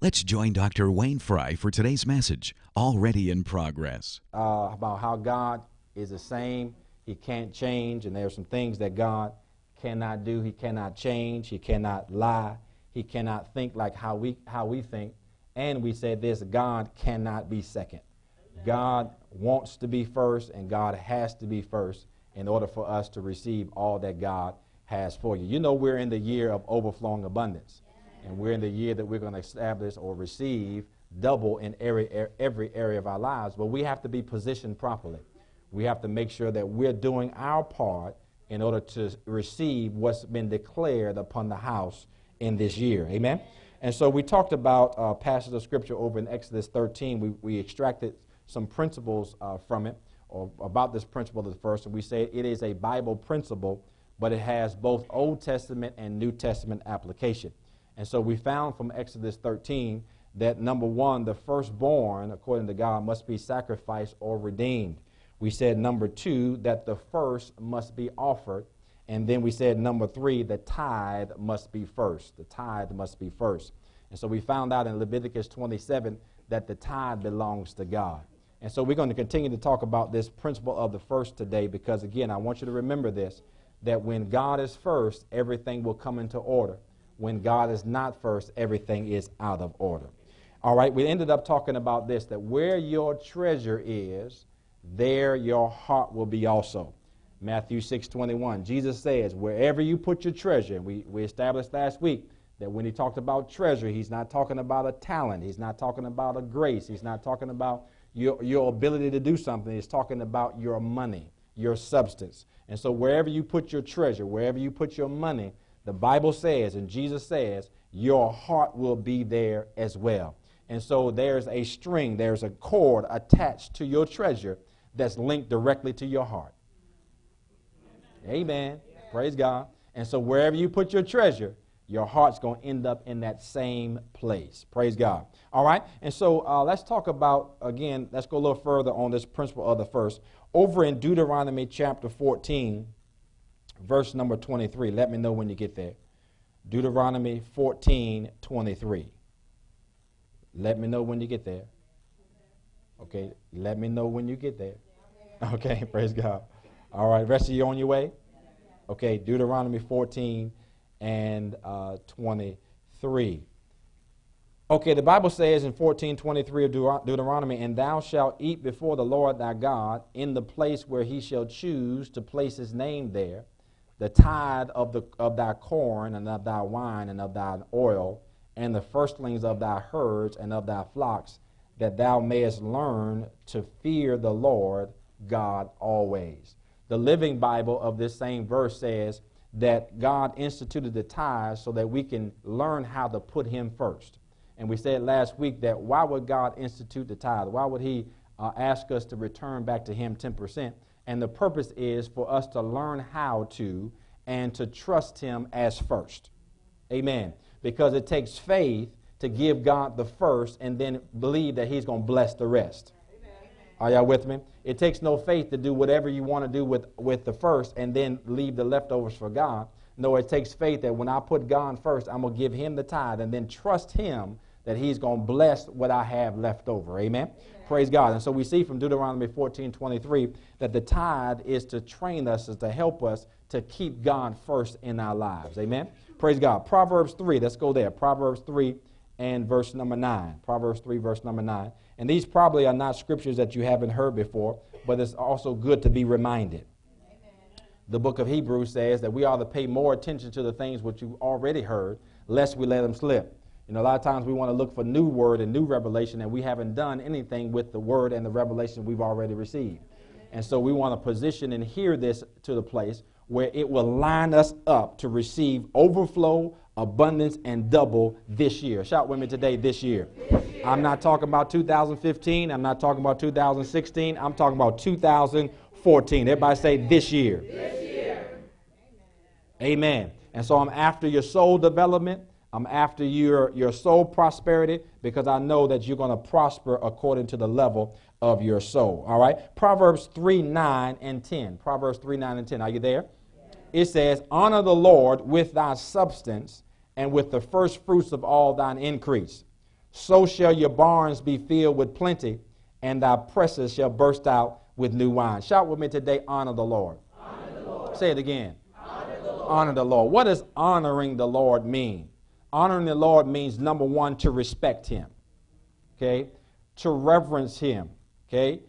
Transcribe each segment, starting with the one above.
Let's join Dr. Wayne Frye for today's message, Already in Progress. About how God is the same, He can't change, and there are some things that God cannot do. He cannot change, He cannot lie, He cannot think like how we think. And we said this, God cannot be second. God wants to be first, and God has to be first in order for us to receive all that God has for you. You know, we're in the year of overflowing abundance. And we're in the year that we're going to establish or receive double in every area of our lives. But we have to be positioned properly. We have to make sure that we're doing our part in order to receive what's been declared upon the house in this year. Amen? And so we talked about a passage of Scripture over in Exodus 13. We extracted some principles from it, or about this principle at first. And we say it is a Bible principle, but it has both Old Testament and New Testament application. And so we found from Exodus 13 that, number one, the firstborn, according to God, must be sacrificed or redeemed. We said, number two, that the first must be offered. And then we said, number three, the tithe must be first. The tithe must be first. And so we found out in Leviticus 27 that the tithe belongs to God. And so we're going to continue to talk about this principle of the first today because, again, I want you to remember this, that when God is first, everything will come into order. When God is not first, everything is out of order. All right, we ended up talking about this, that where your treasure is, there your heart will be also. Matthew 6:21, Jesus says, wherever you put your treasure, we established last week that when he talked about treasure, he's not talking about a talent, he's not talking about a grace, he's not talking about your ability to do something, he's talking about your money, your substance. And so wherever you put your treasure, wherever you put your money, the Bible says, and Jesus says, your heart will be there as well. And so there's a string, there's a cord attached to your treasure that's linked directly to your heart. Amen. Yeah. Praise God. And so wherever you put your treasure, your heart's going to end up in that same place. Praise God. All right. And so let's talk about, again, let's go a little further on this principle of the first. Over in Deuteronomy chapter 14, verse number 23. Let me know when you get there. Deuteronomy 14:23. Let me know when you get there. Okay, let me know when you get there. Okay, praise God. All right, rest of you on your way? Okay, Deuteronomy 14:23. Okay, the Bible says in 14:23 of Deuteronomy, and thou shalt eat before the Lord thy God in the place where he shall choose to place his name there, the tithe of thy corn, and of thy wine, and of thine oil, and the firstlings of thy herds, and of thy flocks, that thou mayest learn to fear the Lord God always. The Living Bible of this same verse says that God instituted the tithe so that we can learn how to put him first. And we said last week that why would God institute the tithe? Why would he ask us to return back to him 10%? And the purpose is for us to learn how to and to trust him as first. Amen. Because it takes faith to give God the first and then believe that he's going to bless the rest. Amen. Are y'all with me? It takes no faith to do whatever you want to do with the first and then leave the leftovers for God. No, it takes faith that when I put God first, I'm going to give him the tithe and then trust him that he's going to bless what I have left over. Amen? Amen. Praise God. And so we see from Deuteronomy 14:23 that the tithe is to train us, is to help us to keep God first in our lives. Amen? Praise God. Proverbs 3, let's go there. Proverbs 3 and verse number 9. Proverbs 3, verse number 9. And these probably are not scriptures that you haven't heard before, but it's also good to be reminded. The book of Hebrews says that we ought to pay more attention to the things which you already heard, lest we let them slip. You know, a lot of times we want to look for new word and new revelation, and we haven't done anything with the word and the revelation we've already received. And so we want to position and hear this to the place where it will line us up to receive overflow, abundance, and double this year. Shout with me today, this year. This year. I'm not talking about 2015. I'm not talking about 2016. I'm talking about 2014. Everybody say this year. This year. Amen. And so I'm after your soul development. I'm after your soul prosperity, because I know that you're going to prosper according to the level of your soul. All right. Proverbs 3:9 and 10. Proverbs 3:9 and 10. Are you there? Yeah. It says, honor the Lord with thy substance and with the first fruits of all thine increase. So shall your barns be filled with plenty, and thy presses shall burst out with new wine. Shout with me today, honor the Lord. Honor the Lord. Say it again. Honor the Lord. Honor the Lord. What does honoring the Lord mean? Honoring the Lord means, number one, to respect him, okay, to reverence him, okay,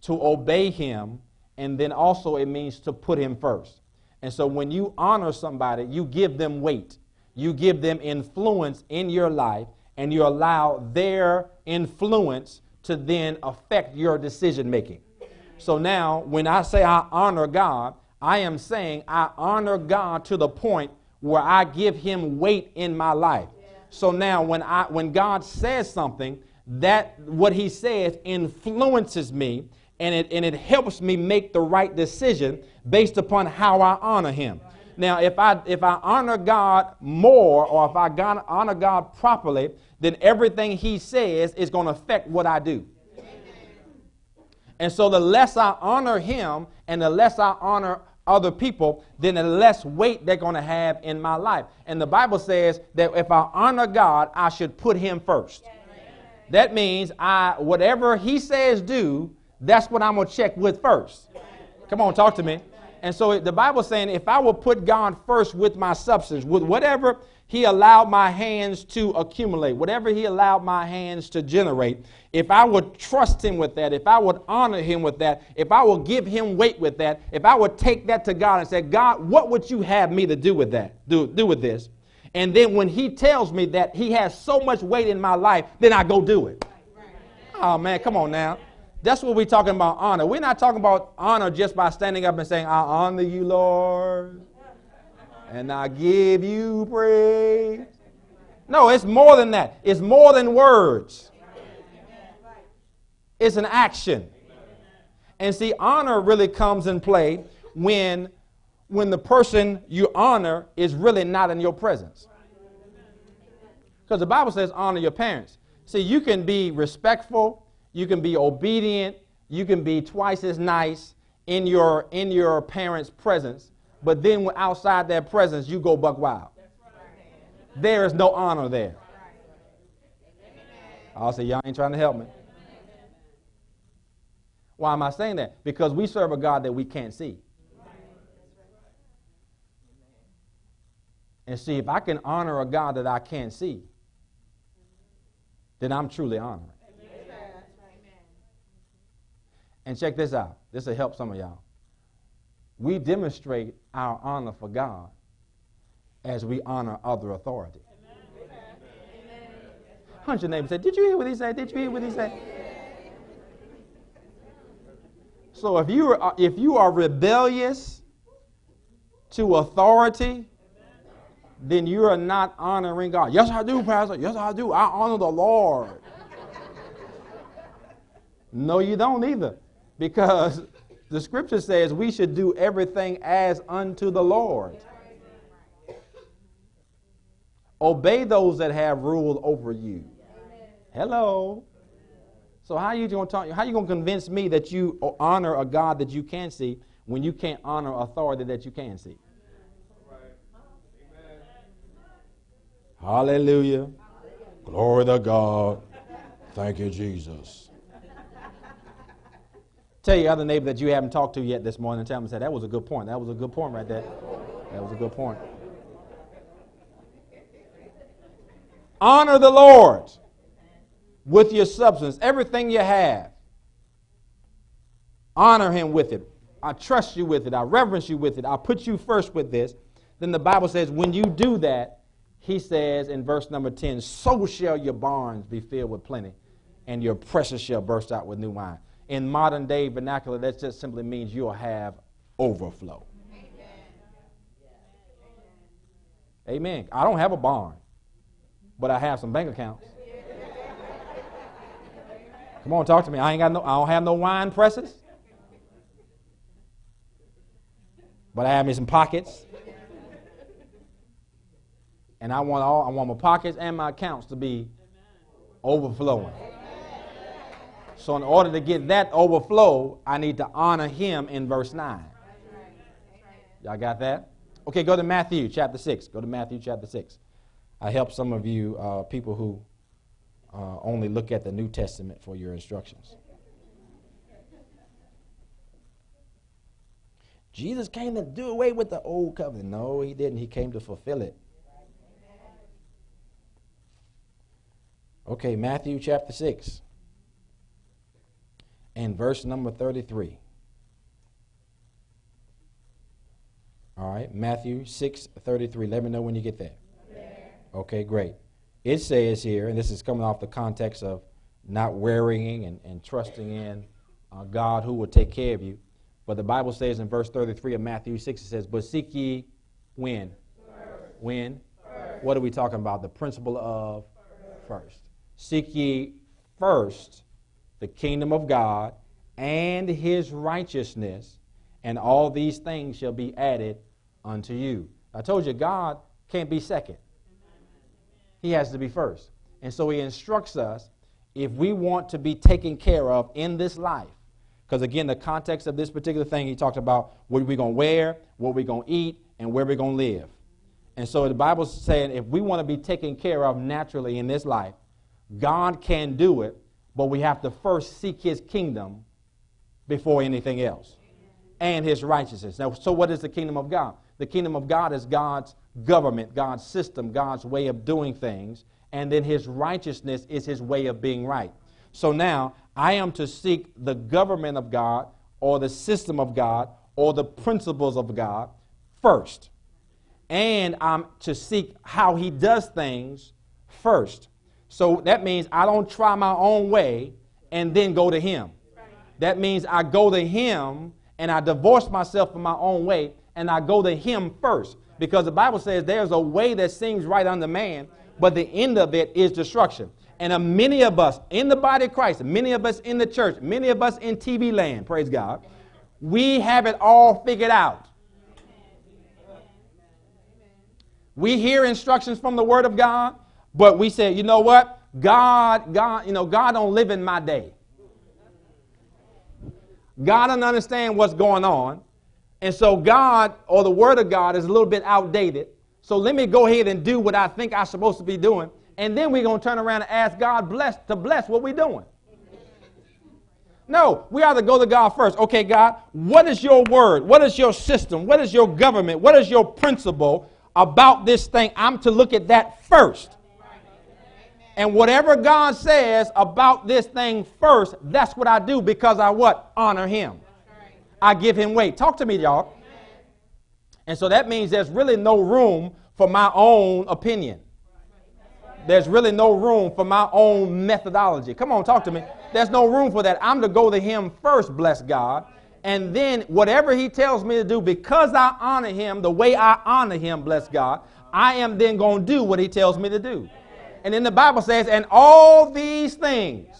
to obey him, and then also it means to put him first. And so when you honor somebody, you give them weight, you give them influence in your life, and you allow their influence to then affect your decision making. So now when I say I honor God, I am saying I honor God to the point where I give him weight in my life. Yeah. So now when God says something, that what he says influences me, and it helps me make the right decision based upon how I honor him. Right. Now, if I honor God more, or if I honor God properly, then everything he says is going to affect what I do. Yeah. And so the less I honor him and the less I honor other people, then the less weight they're going to have in my life. And the Bible says that if I honor God, I should put him first. Yes. That means whatever he says do, that's what I'm going to check with first. Come on, talk to me. And so the Bible's saying if I will put God first with my substance, with whatever he allowed my hands to accumulate, whatever he allowed my hands to generate, if I would trust him with that, if I would honor him with that, if I would give him weight with that, if I would take that to God and say, God, what would you have me to do with that, do with this? And then when he tells me that he has so much weight in my life, then I go do it. Oh, man, come on now. That's what we're talking about, honor. We're not talking about honor just by standing up and saying, I honor you, Lord, and I give you praise. No, it's more than that. It's more than words. It's an action. And see, honor really comes in play when the person you honor is really not in your presence. Because the Bible says honor your parents. See, you can be respectful. You can be obedient. You can be twice as nice in your parents' presence. But then outside their presence, you go buck wild. There is no honor there. I'll say, y'all ain't trying to help me. Why am I saying that? Because we serve a God that we can't see. And see, if I can honor a God that I can't see, then I'm truly honored. And check this out. This will help some of y'all. We demonstrate our honor for God as we honor other authority. Amen. Amen. Hunt your neighbor and say, did you hear what he said? Did you hear what he said? So if you are rebellious to authority, then you are not honoring God. Yes, I do, Pastor. Yes, I do. I honor the Lord. No, you don't either, because the scripture says we should do everything as unto the Lord. Obey those that have rule over you. Hello. So how are you going to convince me that you honor a God that you can't see when you can't honor authority that you can see? Hallelujah. Glory to God. Thank you, Jesus. Tell your other neighbor that you haven't talked to yet this morning and tell them, say, that was a good point. That was a good point right there. That was a good point. Honor the Lord with your substance, everything you have. Honor him with it. I trust you with it. I reverence you with it. I put you first with this. Then the Bible says when you do that, he says in verse number 10, so shall your barns be filled with plenty, and your presses shall burst out with new wine. In modern day vernacular, that just simply means you'll have overflow. Amen. Amen. I don't have a barn, but I have some bank accounts. Come on, talk to me. I don't have no wine presses, but I have me some pockets. And I want my pockets and my accounts to be overflowing. So in order to get that overflow, I need to honor him in verse 9. Y'all got that? Okay, go to Matthew chapter 6. Go to Matthew chapter 6. I help some of you people who only look at the New Testament for your instructions. Jesus came to do away with the old covenant. No, he didn't. He came to fulfill it. Okay, Matthew chapter 6 and verse number 33. All right, Matthew 6:33. Let me know when you get there. Okay, great. It says here, and this is coming off the context of not worrying and trusting in God who will take care of you. But the Bible says in verse 33 of Matthew 6, it says, but seek ye when? First. When? First. What are we talking about? The principle of first. Seek ye first the kingdom of God and his righteousness, and all these things shall be added unto you. I told you, God can't be second. He has to be first. And so he instructs us if we want to be taken care of in this life. Because again, the context of this particular thing, he talked about what we're going to wear, what we're going to eat, and where we're going to live. And so the Bible's saying if we want to be taken care of naturally in this life, God can do it, but we have to first seek his kingdom before anything else and his righteousness. Now, so what is the kingdom of God? The kingdom of God is God's government, God's system, God's way of doing things, and then his righteousness is his way of being right. So now I am to seek the government of God or the system of God or the principles of God first, and I'm to seek how he does things first. So that means I don't try my own way and then go to him. That means I go to him and I divorce myself from my own way and I go to him first. Because the Bible says there's a way that seems right unto man, but the end of it is destruction. And many of us in the body of Christ, many of us in the church, many of us in TV land, praise God, we have it all figured out. We hear instructions from the Word of God, but we say, you know what? God don't live in my day. God don't understand what's going on. And so God, or the Word of God, is a little bit outdated. So let me go ahead and do what I think I'm supposed to be doing. And then we're going to turn around and ask God to bless what we're doing. No, we ought to go to God first. Okay, God, what is your word? What is your system? What is your government? What is your principle about this thing? I'm to look at that first. And whatever God says about this thing first, that's what I do because I what? Honor him. I give him weight. Talk to me, y'all. Amen. And so that means there's really no room for my own opinion. There's really no room for my own methodology. Come on, talk to me. There's no room for that. I'm to go to him first, bless God. And then whatever he tells me to do, because I honor him, the way I honor him, bless God, I am then going to do what he tells me to do. And then the Bible says, and all these things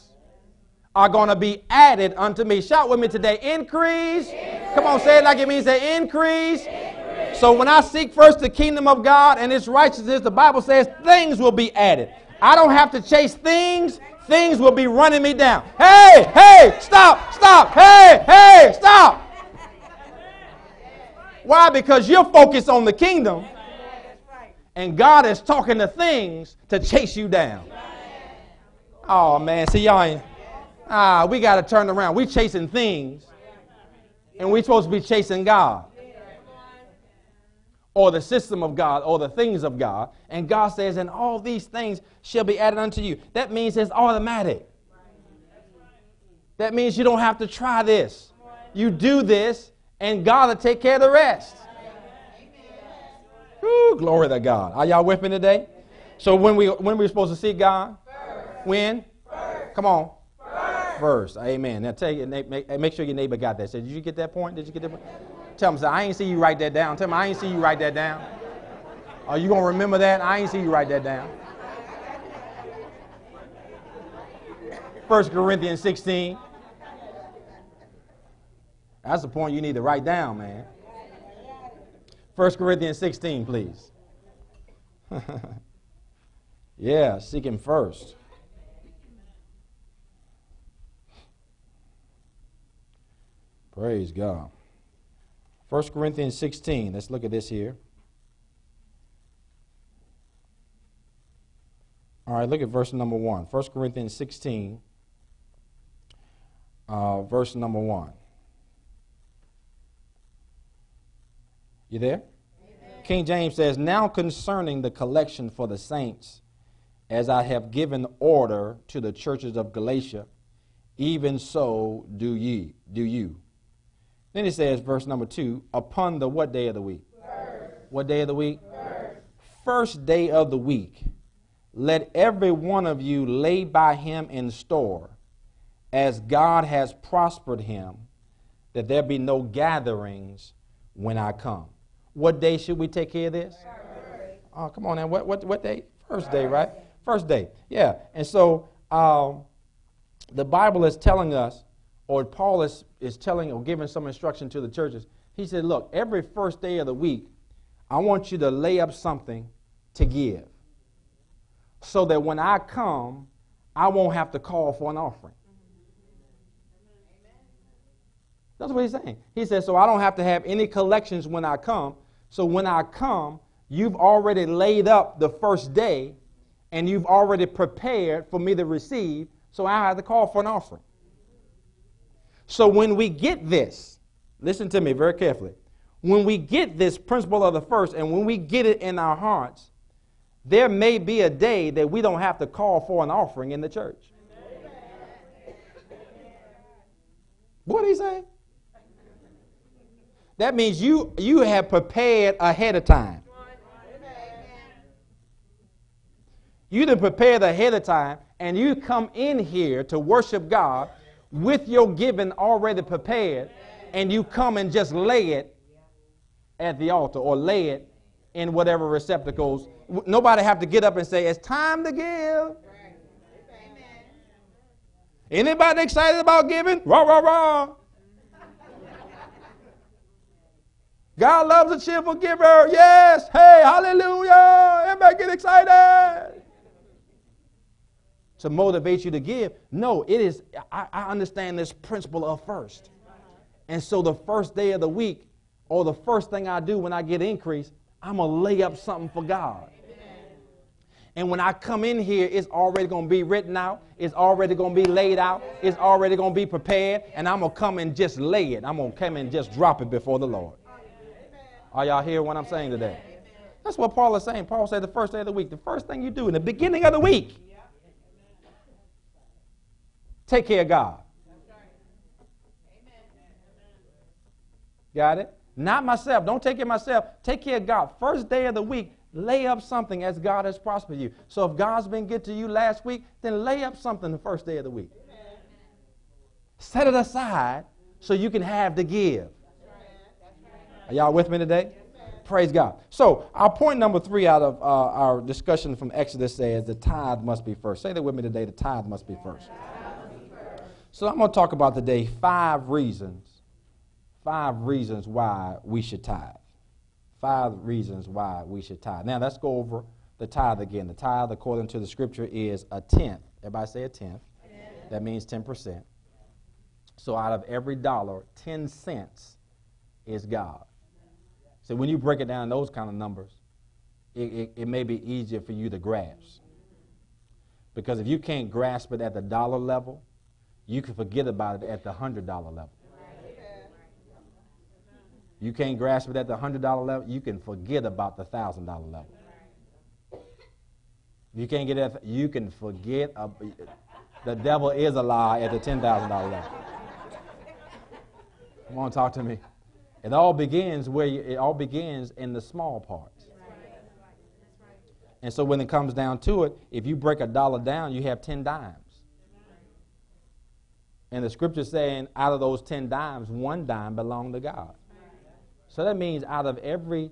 are going to be added unto me. Shout with me today, increase. Increase. Come on, say it like it means to increase. Increase. So when I seek first the kingdom of God and its righteousness, the Bible says things will be added. I don't have to chase things. Things will be running me down. Hey, hey, stop, stop. Hey, hey, stop. Why? Because you're focused on the kingdom and God is talking to things to chase you down. Oh, man, see y'all ain't. We got to turn around. We're chasing things, and we're supposed to be chasing God or the system of God or the things of God. And God says, and all these things shall be added unto you. That means it's automatic. That means you don't have to try this. You do this, and God will take care of the rest. Woo, glory to God. Are y'all with me today? So when we're supposed to seek God? First. When? First. Come on. First. First. Amen. Now tell you, make sure your neighbor got that. Say, did you get that point? Did you get that point? Tell him, say, I ain't see you write that down. Tell him, I ain't see you write that down. Are you going to remember that? I ain't see you write that down. 1 Corinthians 16. That's the point you need to write down, man. 1 Corinthians 16, please. Yeah, seek him first. Praise God. 1 Corinthians 16. Let's look at this here. All right, look at verse number 1. 1 Corinthians 16, verse number 1. You there? Amen. King James says, now concerning the collection for the saints, as I have given order to the churches of Galatia, even so do ye, do you. Then he says, verse number 2, upon the what day of the week? First. What day of the week? First. First day of the week. Let every one of you lay by him in store, as God has prospered him, that there be no gatherings when I come. What day should we take care of this? First. Oh, come on now. What day? First day, right? First day. Yeah. And so the Bible is telling us, or Paul is telling or giving some instruction to the churches. He said, look, every first day of the week, I want you to lay up something to give, so that when I come, I won't have to call for an offering. That's what he's saying. He says, so I don't have to have any collections when I come. So when I come, you've already laid up the first day, and you've already prepared for me to receive, so I have to call for an offering. So when we get this, listen to me very carefully, when we get this principle of the first, and when we get it in our hearts, there may be a day that we don't have to call for an offering in the church. What did he say? That means you have prepared ahead of time. You done prepared ahead of time, and you come in here to worship God with your giving already prepared, and you come and just lay it at the altar or lay it in whatever receptacles. Nobody have to get up and say, it's time to give. Anybody excited about giving? Rah, rah, rah. God loves a cheerful giver. Yes. Hey, hallelujah. Everybody get excited. To motivate you to give. No, it is, I understand this principle of first. And so the first day of the week, or the first thing I do when I get increase, I'm going to lay up something for God. And when I come in here, it's already going to be written out. It's already going to be laid out. It's already going to be prepared. And I'm going to come and just lay it. I'm going to come and just drop it before the Lord. Are y'all hearing what I'm saying today? That's what Paul is saying. Paul said the first day of the week, the first thing you do in the beginning of the week, take care of God. Got it? Not myself. Don't take care of myself. Take care of God. First day of the week, lay up something as God has prospered you. So if God's been good to you last week, then lay up something the first day of the week. Amen. Set it aside so you can have to give. That's right. Are y'all with me today? Yes, praise God. So our point number 3 out of our discussion from Exodus says the tithe must be first. Say that with me today, the tithe must be first. So I'm going to talk about today 5 reasons why we should tithe. 5 reasons why we should tithe. Now, let's go over the tithe again. The tithe, according to the scripture, is a tenth. Everybody say a tenth. Amen. That means 10%. So out of every dollar, 10 cents is God. So when you break it down in those kind of numbers, it may be easier for you to grasp. Because if you can't grasp it at the dollar level, you can forget about it at the $100 level. You can't grasp it at the $100 level, you can forget about the $1,000 level. You can't get it, you can forget, the devil is a lie at the $10,000 level. Come on, talk to me. It all begins in the small parts. And so when it comes down to it, if you break $1 down, you have 10 dimes. And the scripture saying out of those 10 dimes, 1 dime belonged to God. So that means out of every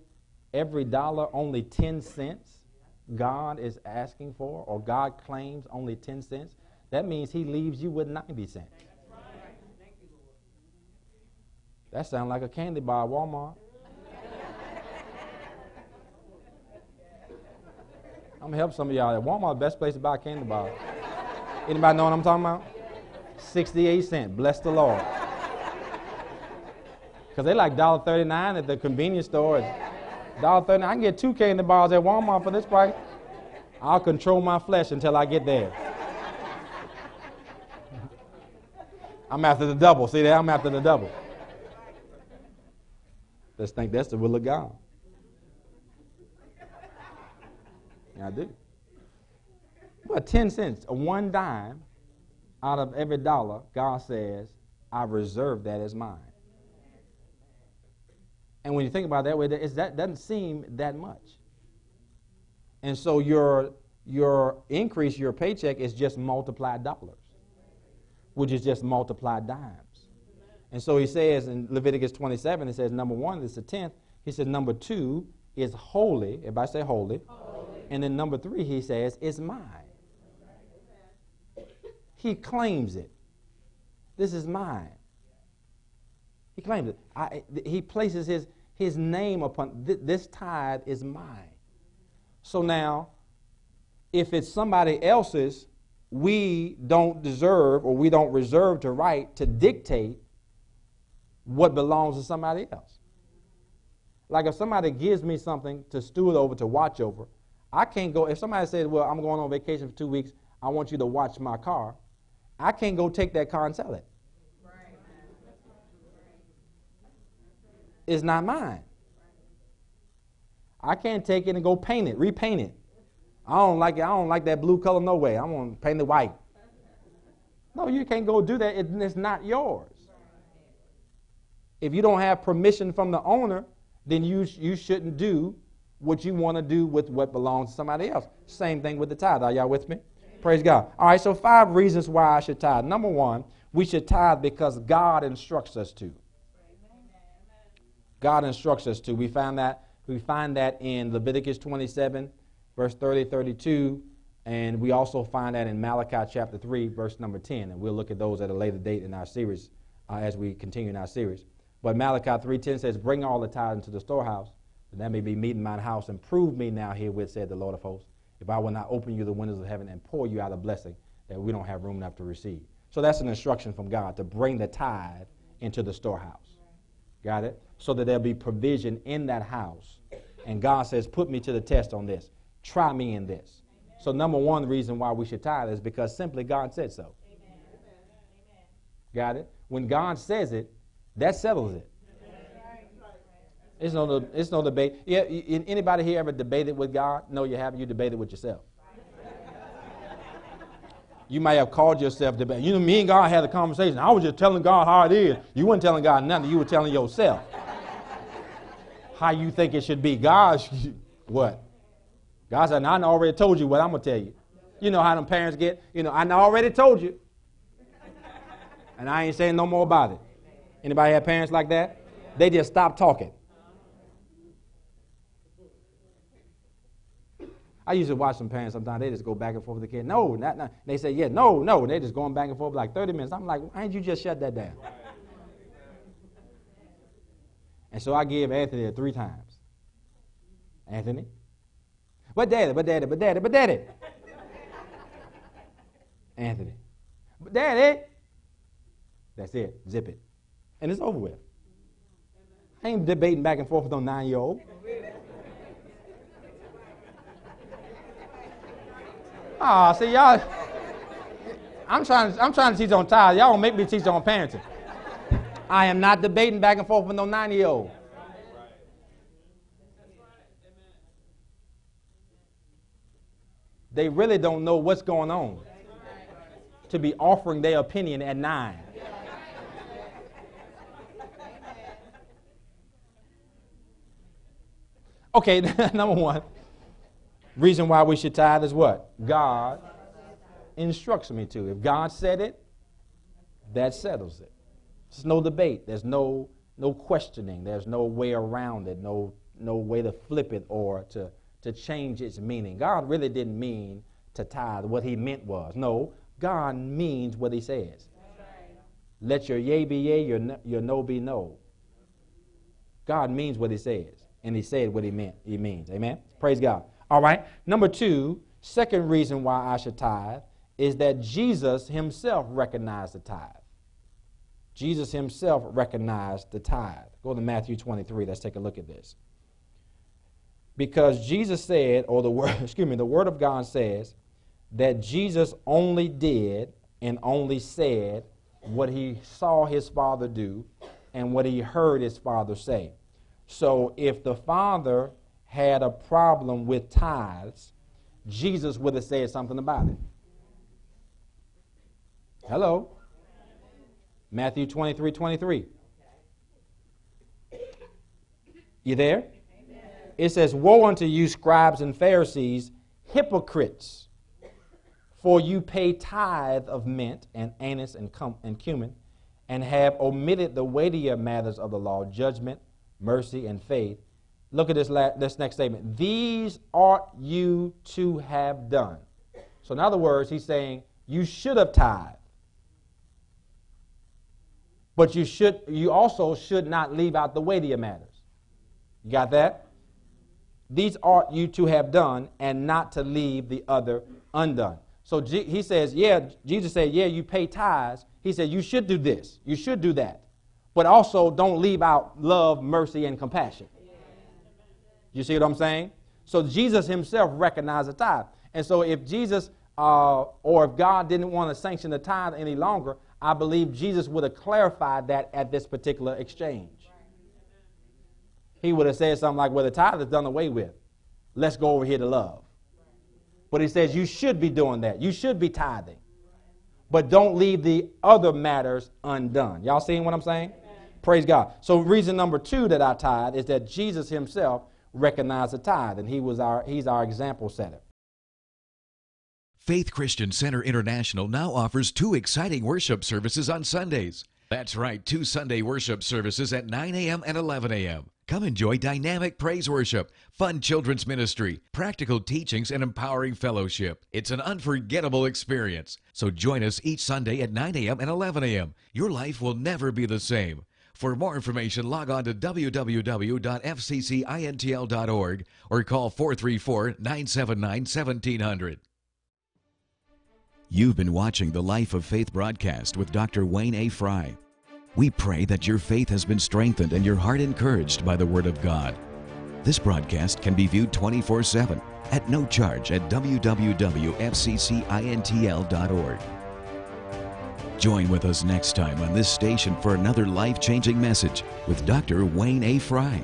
dollar, only 10 cents God is asking for, or God claims only 10 cents. That means he leaves you with 90 cents. That sounds like a candy bar at Walmart. I'm going to help some of y'all. Walmart, best place to buy candy bars. Anybody know what I'm talking about? 68 cents. Bless the Lord. Because they like $1.39 at the convenience store. $1.39. I can get 2 candy bars at Walmart for this price. I'll control my flesh until I get there. I'm after the double. See that? I'm after the double. Let's think that's the will of God. I do. But 10 cents, 1 dime out of every dollar, God says, I reserve that as mine. And when you think about it that way, that doesn't seem that much. And so your increase, your paycheck is just multiplied dollars, which is just multiplied dimes. And so he says in Leviticus 27, it says, number 1, it's the 10th. He said, number 2 is holy. Everybody say holy. And then number 3, he says, it's mine. He claims it. This is mine. He claims it. He places his name upon, this tithe is mine. So now, if it's somebody else's, we don't deserve or we don't reserve the right to dictate what belongs to somebody else. Like if somebody gives me something to steward over, to watch over, I can't go, if somebody says, well, I'm going on vacation for 2 weeks, I want you to watch my car, I can't go take that car and sell it. Right. It's not mine. I can't take it and go paint it, repaint it. I don't like it, I don't like that blue color no way, I'm going to paint it white. No, you can't go do that, it's not yours. If you don't have permission from the owner, then you shouldn't do what you want to do with what belongs to somebody else. Same thing with the tithe. Are y'all with me? Praise God. All right, so 5 reasons why I should tithe. Number 1, we should tithe because God instructs us to. God instructs us to. We find that in Leviticus 27, verse 30, 32, and we also find that in Malachi chapter 3, verse number 10, and we'll look at those at a later date in our series as we continue in our series. But Malachi 3:10 says, bring all the tithe into the storehouse, and that may be meat in mine house, and prove me now herewith, said the Lord of hosts, if I will not open you the windows of heaven and pour you out a blessing that we don't have room enough to receive. So that's an instruction from God to bring the tithe into the storehouse. Got it? So that there'll be provision in that house. And God says, put me to the test on this. Try me in this. Amen. So number 1 reason why we should tithe is because simply God said so. Amen. Got it? When God says it, that settles it. It's no debate. Yeah, anybody here ever debated with God? No, you haven't. You debated with yourself. You might have called yourself debate. You know, me and God had a conversation. I was just telling God how it is. You weren't telling God nothing. You were telling yourself how you think it should be. God, what? God said, I already told you what I'm going to tell you. You know how them parents get? You know, I already told you. And I ain't saying no more about it. Anybody have parents like that? They just stop talking. I used to watch some parents sometimes. They just go back and forth with the kid. No, not. They say, yeah, no. They're just going back and forth like 30 minutes. I'm like, why didn't you just shut that down? And so I give Anthony 3 times. Anthony? But daddy. Anthony. But daddy. That's it. Zip it. And it's over with. I ain't debating back and forth with no 9-year-old. Ah, see y'all. I'm trying to teach on tithe. Y'all don't make me teach on parenting. I am not debating back and forth with no 90-year-old. They really don't know what's going on to be offering their opinion at 9. Okay, number 1. Reason why we should tithe is what? God instructs me to. If God said it, that settles it. There's no debate. There's no questioning. There's no way around it, no way to flip it or to change its meaning. God really didn't mean to tithe. What he meant was, no, God means what he says. Let your yea be yea, your no be no. God means what he says, and he said what he meant. He means, amen? Praise God. All right, number two, second reason why I should tithe is that Jesus himself recognized the tithe. Jesus himself recognized the tithe. Go to Matthew 23, let's take a look at this. Because Jesus said, or the Word of God says that Jesus only did and only said what he saw his Father do and what he heard his Father say. So if the Father had a problem with tithes, Jesus would have said something about it. Hello? Matthew 23:23. You there? Amen. It says, "Woe unto you, scribes and Pharisees, hypocrites, for you pay tithe of mint and anise and cumin, and have omitted the weightier matters of the law, judgment, mercy, and faith." Look at this next statement. "These ought you to have done." So in other words, he's saying, you should have tithed. But you also should not leave out the weightier matters. You got that? These ought you to have done and not to leave the other undone. So he says, Jesus said, you pay tithes. He said, you should do this. You should do that. But also don't leave out love, mercy, and compassion. You see what I'm saying? So Jesus himself recognized the tithe. And so if Jesus or if God didn't want to sanction the tithe any longer, I believe Jesus would have clarified that at this particular exchange. He would have said something like, well, the tithe is done away with. Let's go over here to love. But he says you should be doing that. You should be tithing. But don't leave the other matters undone. Y'all seeing what I'm saying? Amen. Praise God. So reason number two that I tithe is that Jesus himself recognized the tithe, and he's our example setter. Faith Christian Center International now offers two exciting worship services on Sundays. That's right, two Sunday worship services at 9 a.m. and 11 a.m. Come enjoy dynamic praise worship, fun children's ministry, practical teachings, and empowering fellowship. It's an unforgettable experience. So join us each Sunday at 9 a.m. and 11 a.m. Your life will never be the same. For more information, log on to www.fccintl.org or call 434-979-1700. You've been watching the Life of Faith broadcast with Dr. Wayne A. Frye. We pray that your faith has been strengthened and your heart encouraged by the Word of God. This broadcast can be viewed 24/7 at no charge at www.fccintl.org. Join with us next time on this station for another life-changing message with Dr. Wayne A. Frye.